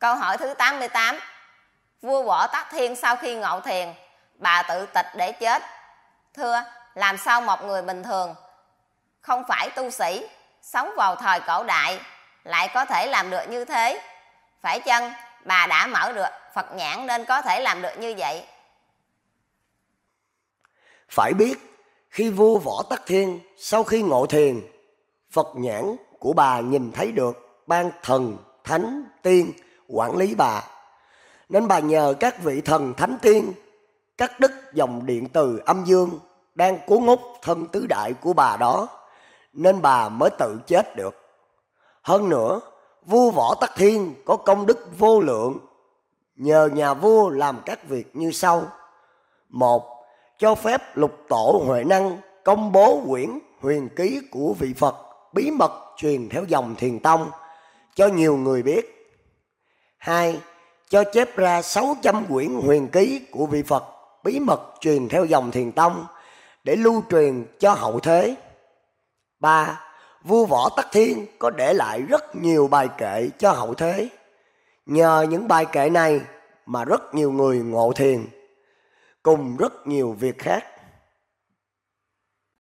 Câu hỏi thứ 88. Vua Võ Tắc Thiên sau khi ngộ thiền, bà tự tịch để chết. Thưa, làm sao một người bình thường, không phải tu sĩ, sống vào thời cổ đại lại có thể làm được như thế? Phải chăng bà đã mở được Phật nhãn nên có thể làm được như vậy? Phải biết, khi vua Võ Tắc Thiên sau khi ngộ thiền, Phật nhãn của bà nhìn thấy được Ban Thần Thánh Tiên quản lý bà, nên bà nhờ các vị thần thánh tiên cắt đứt dòng điện từ âm dương đang cuốn hút thân tứ đại của bà đó, nên bà mới tự chết được. Hơn nữa, vua Võ Tắc Thiên có công đức vô lượng, nhờ nhà vua làm các việc như sau. Một, cho phép Lục Tổ Huệ Năng công bố quyển Huyền Ký của vị Phật bí mật truyền theo dòng Thiền Tông cho nhiều người biết. Hai, cho chép ra 600 quyển Huyền Ký của vị Phật bí mật truyền theo dòng Thiền Tông để lưu truyền cho hậu thế. Ba, vua Võ Tắc Thiên có để lại rất nhiều bài kệ cho hậu thế. Nhờ những bài kệ này mà rất nhiều người ngộ thiền, cùng rất nhiều việc khác.